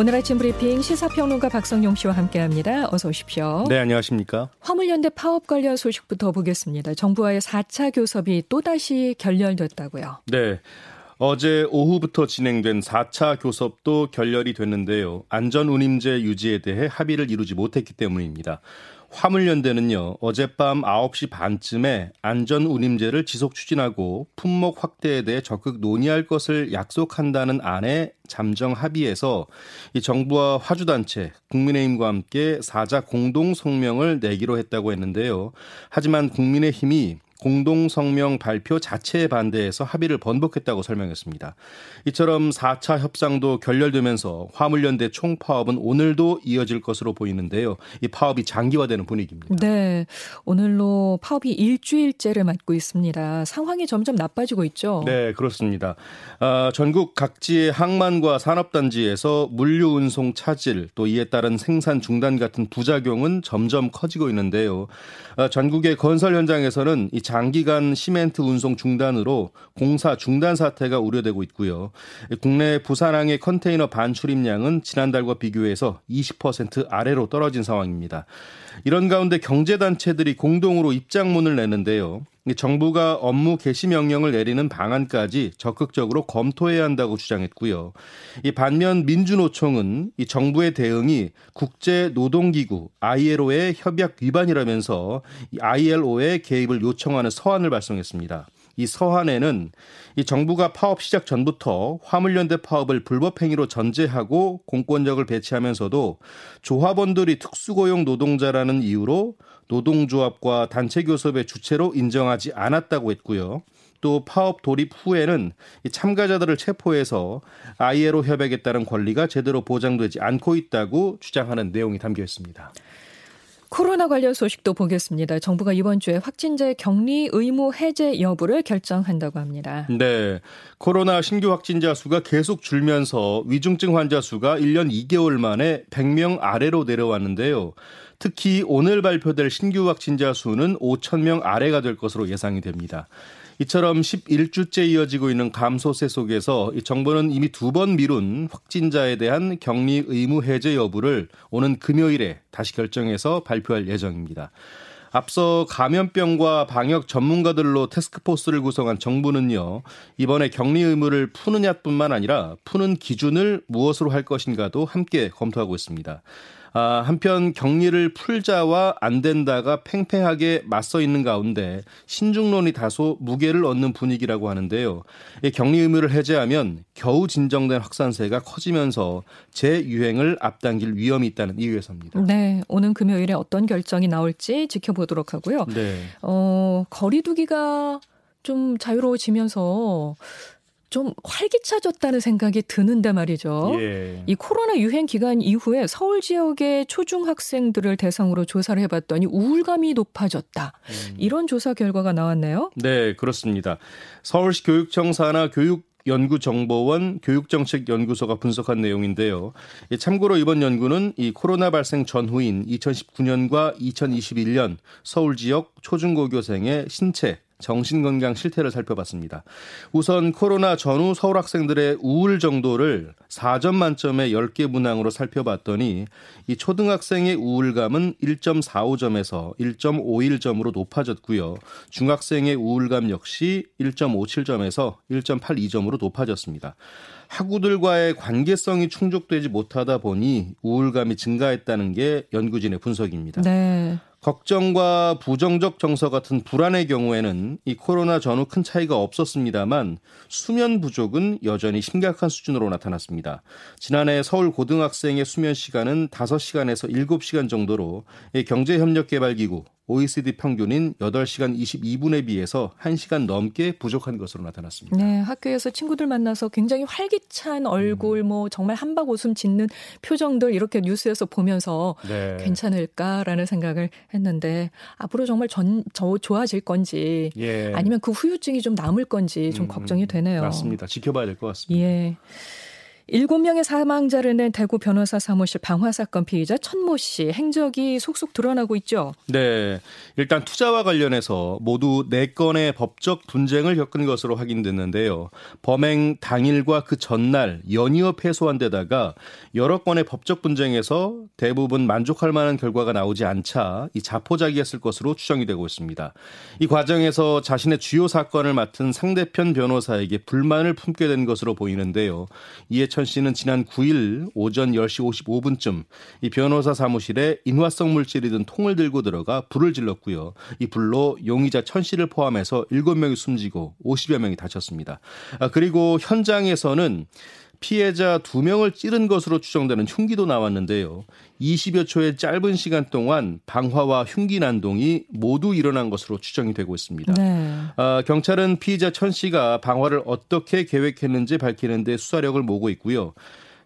오늘 아침 브리핑 시사평론가 박성용 씨와 함께합니다. 어서 오십시오. 네, 안녕하십니까. 화물연대 파업 관련 소식부터 보겠습니다. 정부와의 4차 교섭이 또다시 결렬됐다고요. 네. 어제 오후부터 진행된 4차 교섭도 결렬이 됐는데요. 안전운임제 유지에 대해 합의를 이루지 못했기 때문입니다. 화물연대는요, 어젯밤 9시 반쯤에 안전운임제를 지속 추진하고 품목 확대에 대해 적극 논의할 것을 약속한다는 안에 잠정 합의해서 이 정부와 화주단체, 국민의힘과 함께 4자 공동성명을 내기로 했다고 했는데요. 하지만 국민의힘이 공동성명 발표 자체에 반대해서 합의를 번복했다고 설명했습니다. 이처럼 4차 협상도 결렬되면서 화물연대 총파업은 오늘도 이어질 것으로 보이는데요. 이 파업이 장기화되는 분위기입니다. 네, 오늘로 파업이 일주일째를 맞고 있습니다. 상황이 점점 나빠지고 있죠. 네, 그렇습니다. 전국 각지의 항만과 산업단지에서 물류 운송 차질, 또 이에 따른 생산 중단 같은 부작용은 점점 커지고 있는데요. 전국의 건설 현장에서는 이 장기간 시멘트 운송 중단으로 공사 중단 사태가 우려되고 있고요. 국내 부산항의 컨테이너 반출입량은 지난달과 비교해서 20% 아래로 떨어진 상황입니다. 이런 가운데 경제단체들이 공동으로 입장문을 내는데요. 정부가 업무 개시 명령을 내리는 방안까지 적극적으로 검토해야 한다고 주장했고요. 반면 민주노총은 이 정부의 대응이 국제노동기구 ILO의 협약 위반이라면서 ILO의 개입을 요청하는 서한을 발송했습니다. 이 서한에는 이 정부가 파업 시작 전부터 화물연대 파업을 불법행위로 전제하고 공권력을 배치하면서도 조합원들이 특수고용 노동자라는 이유로 노동조합과 단체교섭의 주체로 인정하지 않았다고 했고요. 또 파업 돌입 후에는 참가자들을 체포해서 ILO 협약에 따른 권리가 제대로 보장되지 않고 있다고 주장하는 내용이 담겨 있습니다. 코로나 관련 소식도 보겠습니다. 정부가 이번 주에 확진자의 격리 의무 해제 여부를 결정한다고 합니다. 네, 코로나 신규 확진자 수가 계속 줄면서 위중증 환자 수가 1년 2개월 만에 100명 아래로 내려왔는데요. 특히 오늘 발표될 신규 확진자 수는 5,000명 아래가 될 것으로 예상이 됩니다. 이처럼 11주째 이어지고 있는 감소세 속에서 정부는 이미 두 번 미룬 확진자에 대한 격리 의무 해제 여부를 오는 금요일에 다시 결정해서 발표할 예정입니다. 앞서 감염병과 방역 전문가들로 태스크포스를 구성한 정부는요, 이번에 격리 의무를 푸느냐뿐만 아니라 푸는 기준을 무엇으로 할 것인가도 함께 검토하고 있습니다. 한편 격리를 풀자와 안 된다가 팽팽하게 맞서 있는 가운데 신중론이 다소 무게를 얻는 분위기라고 하는데요. 격리 의무를 해제하면 겨우 진정된 확산세가 커지면서 재유행을 앞당길 위험이 있다는 이유에서입니다. 네, 오는 금요일에 어떤 결정이 나올지 지켜보도록 하고요. 네. 거리 두기가 좀 자유로워지면서 좀 활기차졌다는 생각이 드는데 말이죠. 예. 이 코로나 유행 기간 이후에 서울 지역의 초중학생들을 대상으로 조사를 해봤더니 우울감이 높아졌다. 이런 조사 결과가 나왔네요. 네, 그렇습니다. 서울시 교육청 산하 교육연구정보원 교육정책연구소가 분석한 내용인데요. 참고로 이번 연구는 이 코로나 발생 전후인 2019년과 2021년 서울 지역 초중고교생의 신체, 정신건강 실태를 살펴봤습니다. 우선 코로나 전후 서울 학생들의 우울 정도를 4점 만점에 10개 문항으로 살펴봤더니 이 초등학생의 우울감은 1.45점에서 1.51점으로 높아졌고요. 중학생의 우울감 역시 1.57점에서 1.82점으로 높아졌습니다. 학우들과의 관계성이 충족되지 못하다 보니 우울감이 증가했다는 게 연구진의 분석입니다. 네. 걱정과 부정적 정서 같은 불안의 경우에는 이 코로나 전후 큰 차이가 없었습니다만 수면 부족은 여전히 심각한 수준으로 나타났습니다. 지난해 서울 고등학생의 수면 시간은 5시간에서 7시간 정도로 경제협력개발기구 OECD 평균인 8시간 22분에 비해서 1시간 넘게 부족한 것으로 나타났습니다. 네, 학교에서 친구들 만나서 굉장히 활기찬 얼굴, 정말 한박 웃음 짓는 표정들 이렇게 뉴스에서 보면서 네, 괜찮을까라는 생각을 했는데 앞으로 정말 좋아질 건지 예, 아니면 그 후유증이 좀 남을 건지 좀 걱정이 되네요. 맞습니다. 지켜봐야 될 것 같습니다. 예. 7명의 사망자를 낸 대구 변호사 사무실 방화 사건 피의자 천모 씨 행적이 속속 드러나고 있죠. 네. 일단 투자와 관련해서 모두 4건의 법적 분쟁을 겪은 것으로 확인됐는데요. 범행 당일과 그 전날 연이어 패소한 데다가 여러 건의 법적 분쟁에서 대부분 만족할 만한 결과가 나오지 않자 이 자포자기했을 것으로 추정이 되고 있습니다. 이 과정에서 자신의 주요 사건을 맡은 상대편 변호사에게 불만을 품게 된 것으로 보이는데요. 이에 천 씨는 지난 9일 오전 10시 55분쯤 이 변호사 사무실에 인화성 물질이 든 통을 들고 들어가 불을 질렀고요. 이 불로 용의자 천 씨를 포함해서 7명이 숨지고 50여 명이 다쳤습니다. 그리고 현장에서는 피해자 2명을 찌른 것으로 추정되는 흉기도 나왔는데요. 20여 초의 짧은 시간 동안 방화와 흉기 난동이 모두 일어난 것으로 추정이 되고 있습니다. 네. 경찰은 피의자 천 씨가 방화를 어떻게 계획했는지 밝히는 데 수사력을 모으고 있고요.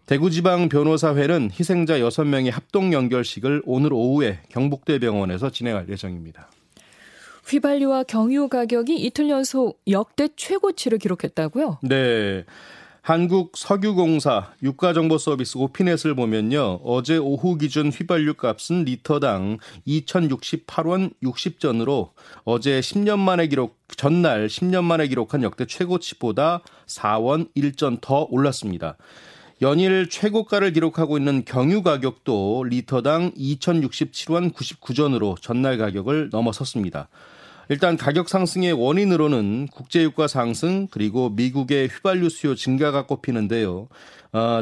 대구지방변호사회는 희생자 6명의 합동연결식을 오늘 오후에 경북대병원에서 진행할 예정입니다. 휘발유와 경유 가격이 이틀 연속 역대 최고치를 기록했다고요? 네. 한국석유공사 유가정보서비스 오피넷을 보면요. 어제 오후 기준 휘발유 값은 리터당 2,068원 60전으로 어제 10년 만에 전날 10년 만에 기록한 역대 최고치보다 4원 1전 더 올랐습니다. 연일 최고가를 기록하고 있는 경유 가격도 리터당 2,067원 99전으로 전날 가격을 넘어섰습니다. 일단 가격 상승의 원인으로는 국제유가 상승 그리고 미국의 휘발유 수요 증가가 꼽히는데요.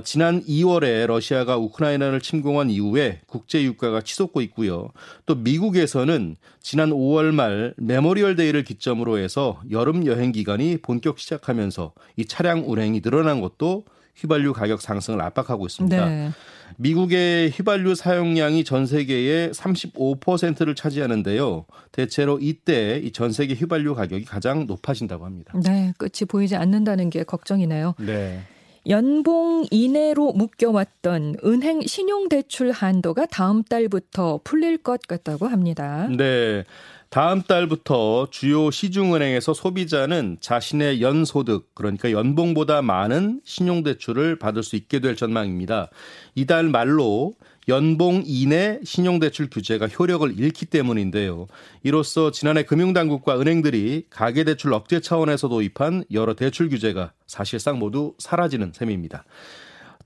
지난 2월에 러시아가 우크라이나를 침공한 이후에 국제유가가 치솟고 있고요. 또 미국에서는 지난 5월 말 메모리얼 데이를 기점으로 해서 여름 여행 기간이 본격 시작하면서 이 차량 운행이 늘어난 것도 휘발유 가격 상승을 압박하고 있습니다. 네. 미국의 휘발유 사용량이 전 세계의 35%를 차지하는데요. 대체로 이때 이 전 세계 휘발유 가격이 가장 높아진다고 합니다. 네, 끝이 보이지 않는다는 게 걱정이네요. 네. 연봉 이내로 묶여왔던 은행 신용대출 한도가 다음 달부터 풀릴 것 같다고 합니다. 네. 다음 달부터 주요 시중은행에서 소비자는 자신의 연소득, 그러니까 연봉보다 많은 신용대출을 받을 수 있게 될 전망입니다. 이달 말로 연봉 이내 신용대출 규제가 효력을 잃기 때문인데요. 이로써 지난해 금융당국과 은행들이 가계대출 억제 차원에서 도입한 여러 대출 규제가 사실상 모두 사라지는 셈입니다.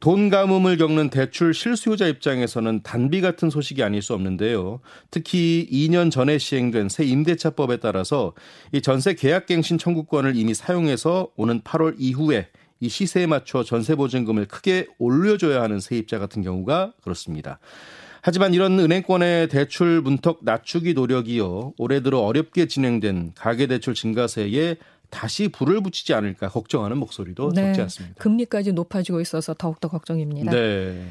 돈 가뭄을 겪는 대출 실수요자 입장에서는 단비 같은 소식이 아닐 수 없는데요. 특히 2년 전에 시행된 새 임대차법에 따라서 이 전세 계약갱신 청구권을 이미 사용해서 오는 8월 이후에 이 시세에 맞춰 전세보증금을 크게 올려줘야 하는 세입자 같은 경우가 그렇습니다. 하지만 이런 은행권의 대출 문턱 낮추기 노력이요. 올해 들어 어렵게 진행된 가계대출 증가세에 다시 불을 붙이지 않을까 걱정하는 목소리도 네, 적지 않습니다. 금리까지 높아지고 있어서 더욱더 걱정입니다. 네.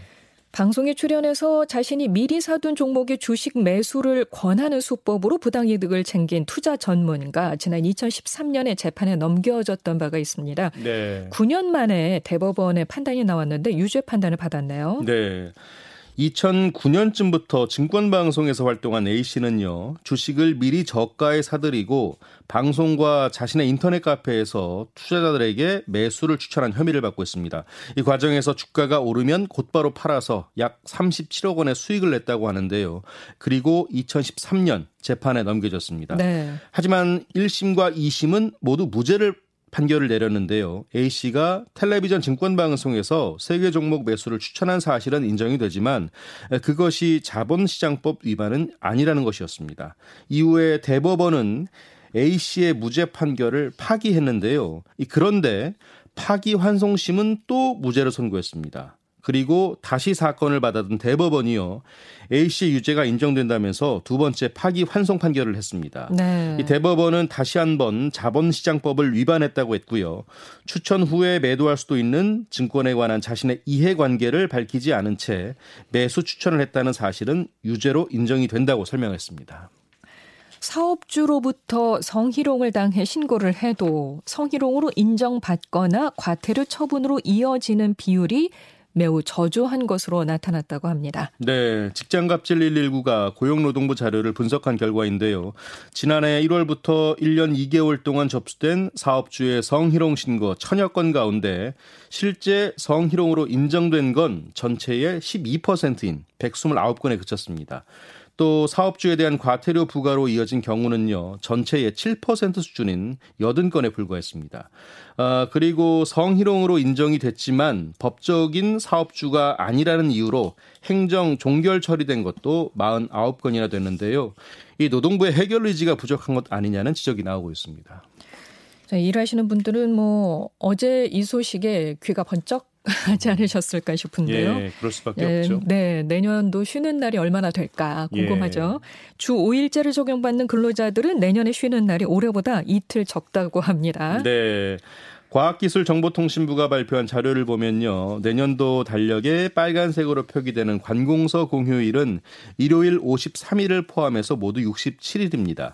방송에 출연해서 자신이 미리 사둔 종목의 주식 매수를 권하는 수법으로 부당이득을 챙긴 투자 전문가, 지난 2013년에 재판에 넘겨졌던 바가 있습니다. 네. 9년 만에 대법원의 판단이 나왔는데 유죄 판단을 받았네요. 네. 2009년쯤부터 증권방송에서 활동한 A씨는요. 주식을 미리 저가에 사들이고 방송과 자신의 인터넷 카페에서 투자자들에게 매수를 추천한 혐의를 받고 있습니다. 이 과정에서 주가가 오르면 곧바로 팔아서 약 37억 원의 수익을 냈다고 하는데요. 그리고 2013년 재판에 넘겨졌습니다. 네. 하지만 1심과 2심은 모두 무죄를 판결을 내렸는데요. A씨가 텔레비전 증권방송에서 3개 종목 매수를 추천한 사실은 인정이 되지만 그것이 자본시장법 위반은 아니라는 것이었습니다. 이후에 대법원은 A씨의 무죄 판결을 파기했는데요. 그런데 파기환송심은 또 무죄를 선고했습니다. 그리고 다시 사건을 받아든 대법원이요. A씨의 유죄가 인정된다면서 두 번째 파기환송 판결을 했습니다. 네. 이 대법원은 다시 한번 자본시장법을 위반했다고 했고요. 추천 후에 매도할 수도 있는 증권에 관한 자신의 이해관계를 밝히지 않은 채 매수 추천을 했다는 사실은 유죄로 인정이 된다고 설명했습니다. 사업주로부터 성희롱을 당해 신고를 해도 성희롱으로 인정받거나 과태료 처분으로 이어지는 비율이 매우 저조한 것으로 나타났다고 합니다. 네, 직장갑질 119가 고용노동부 자료를 분석한 결과인데요. 지난해 1월부터 1년 2개월 동안 접수된 사업주의 성희롱 신고 1000여 건 가운데 실제 성희롱으로 인정된 건 전체의 12%인 129건에 그쳤습니다. 또 사업주에 대한 과태료 부과로 이어진 경우는요, 전체의 7% 수준인 80건에 불과했습니다. 그리고 성희롱으로 인정이 됐지만 법적인 사업주가 아니라는 이유로 행정 종결 처리된 것도 49건이나 됐는데요. 이 노동부의 해결 의지가 부족한 것 아니냐는 지적이 나오고 있습니다. 자, 일하시는 분들은 어제 이 소식에 귀가 번쩍 하지 않으셨을까 싶은데요. 예, 그럴 수밖에 없죠. 네, 내년도 쉬는 날이 얼마나 될까 궁금하죠. 예. 주 5일제를 적용받는 근로자들은 내년에 쉬는 날이 올해보다 이틀 적다고 합니다. 네. 과학기술정보통신부가 발표한 자료를 보면요. 내년도 달력에 빨간색으로 표기되는 관공서 공휴일은 일요일 53일을 포함해서 모두 67일입니다.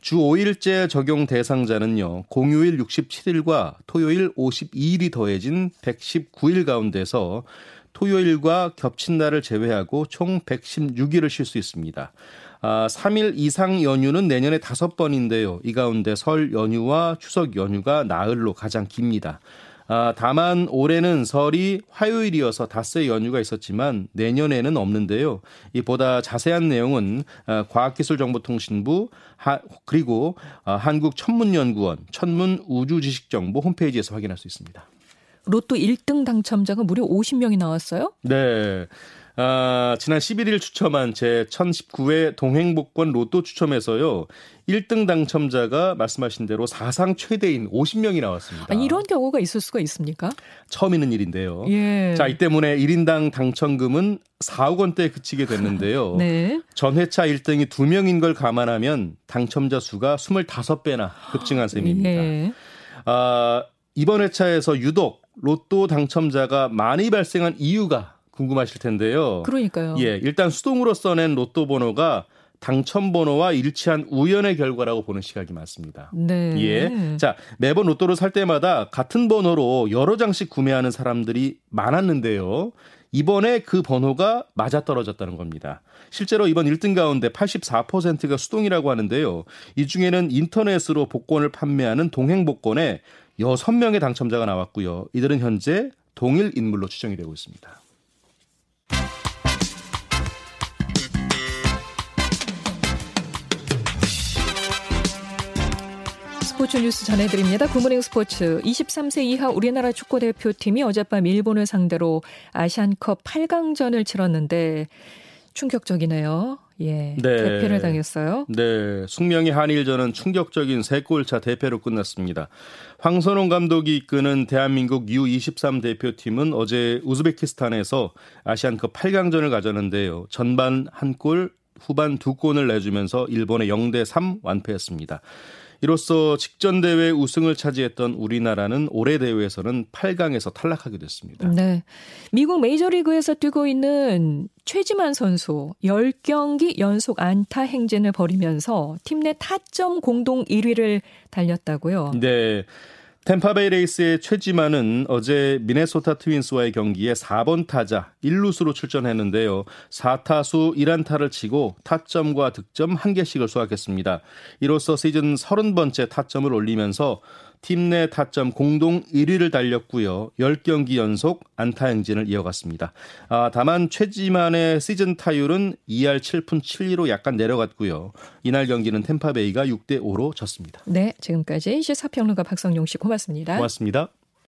주 5일제 적용 대상자는요, 공휴일 67일과 토요일 52일이 더해진 119일 가운데서 토요일과 겹친 날을 제외하고 총 116일을 쉴 수 있습니다. 3일 이상 연휴는 내년에 5번인데요. 이 가운데 설 연휴와 추석 연휴가 나흘로 가장 깁니다. 다만 올해는 설이 화요일이어서 닷새 연휴가 있었지만 내년에는 없는데요. 이보다 자세한 내용은 과학기술정보통신부 그리고 한국천문연구원 천문우주지식정보 홈페이지에서 확인할 수 있습니다. 로또 1등 당첨자가 무려 50명이 나왔어요? 네. 지난 11일 추첨한 제1019회 동행복권 로또 추첨에서요. 1등 당첨자가 말씀하신 대로 사상 최대인 50명이 나왔습니다. 아니, 이런 경우가 있을 수가 있습니까? 처음 있는 일인데요. 예. 자, 이 때문에 1인당 당첨금은 4억 원대에 그치게 됐는데요. 네. 전회차 1등이 2명인 걸 감안하면 당첨자 수가 25배나 급증한 셈입니다. 예. 이번 회차에서 유독 로또 당첨자가 많이 발생한 이유가 궁금하실 텐데요. 그러니까요. 예, 일단 수동으로 써낸 로또 번호가 당첨 번호와 일치한 우연의 결과라고 보는 시각이 많습니다. 네. 예. 자, 매번 로또를 살 때마다 같은 번호로 여러 장씩 구매하는 사람들이 많았는데요. 이번에 그 번호가 맞아떨어졌다는 겁니다. 실제로 이번 1등 가운데 84%가 수동이라고 하는데요. 이 중에는 인터넷으로 복권을 판매하는 동행복권에 6명의 당첨자가 나왔고요. 이들은 현재 동일 인물로 추정이 되고 있습니다. 스포츠 뉴스 전해드립니다. 굿모닝 스포츠. 23세 이하 우리나라 축구대표팀이 어젯밤 일본을 상대로 아시안컵 8강전을 치렀는데 충격적이네요. 예, 네. 대패를 당했어요. 네, 숙명의 한일전은 충격적인 3골차 대패로 끝났습니다. 황선홍 감독이 이끄는 대한민국 U23 대표팀은 어제 우즈베키스탄에서 아시안컵 8강전을 가졌는데요. 전반 1골, 후반 2골을 내주면서 일본에 0-3 완패했습니다. 이로써 직전 대회 우승을 차지했던 우리나라는 올해 대회에서는 8강에서 탈락하게 됐습니다. 네, 미국 메이저리그에서 뛰고 있는 최지만 선수 10경기 연속 안타 행진을 벌이면서 팀 내 타점 공동 1위를 달렸다고요. 네. 템파베이 레이스의 최지만은 어제 미네소타 트윈스와의 경기에 4번 타자 1루수로 출전했는데요. 4타수 1안타를 치고 타점과 득점 1개씩을 수확했습니다. 이로써 시즌 30번째 타점을 올리면서 팀 내 타점 공동 1위를 달렸고요. 10경기 연속 안타 행진을 이어갔습니다. 다만 최지만의 시즌 타율은 2할 7푼 7리로 약간 내려갔고요. 이날 경기는 템파베이가 6-5로 졌습니다. 네, 지금까지 시사평론가 박성용 씨 고맙습니다. 고맙습니다.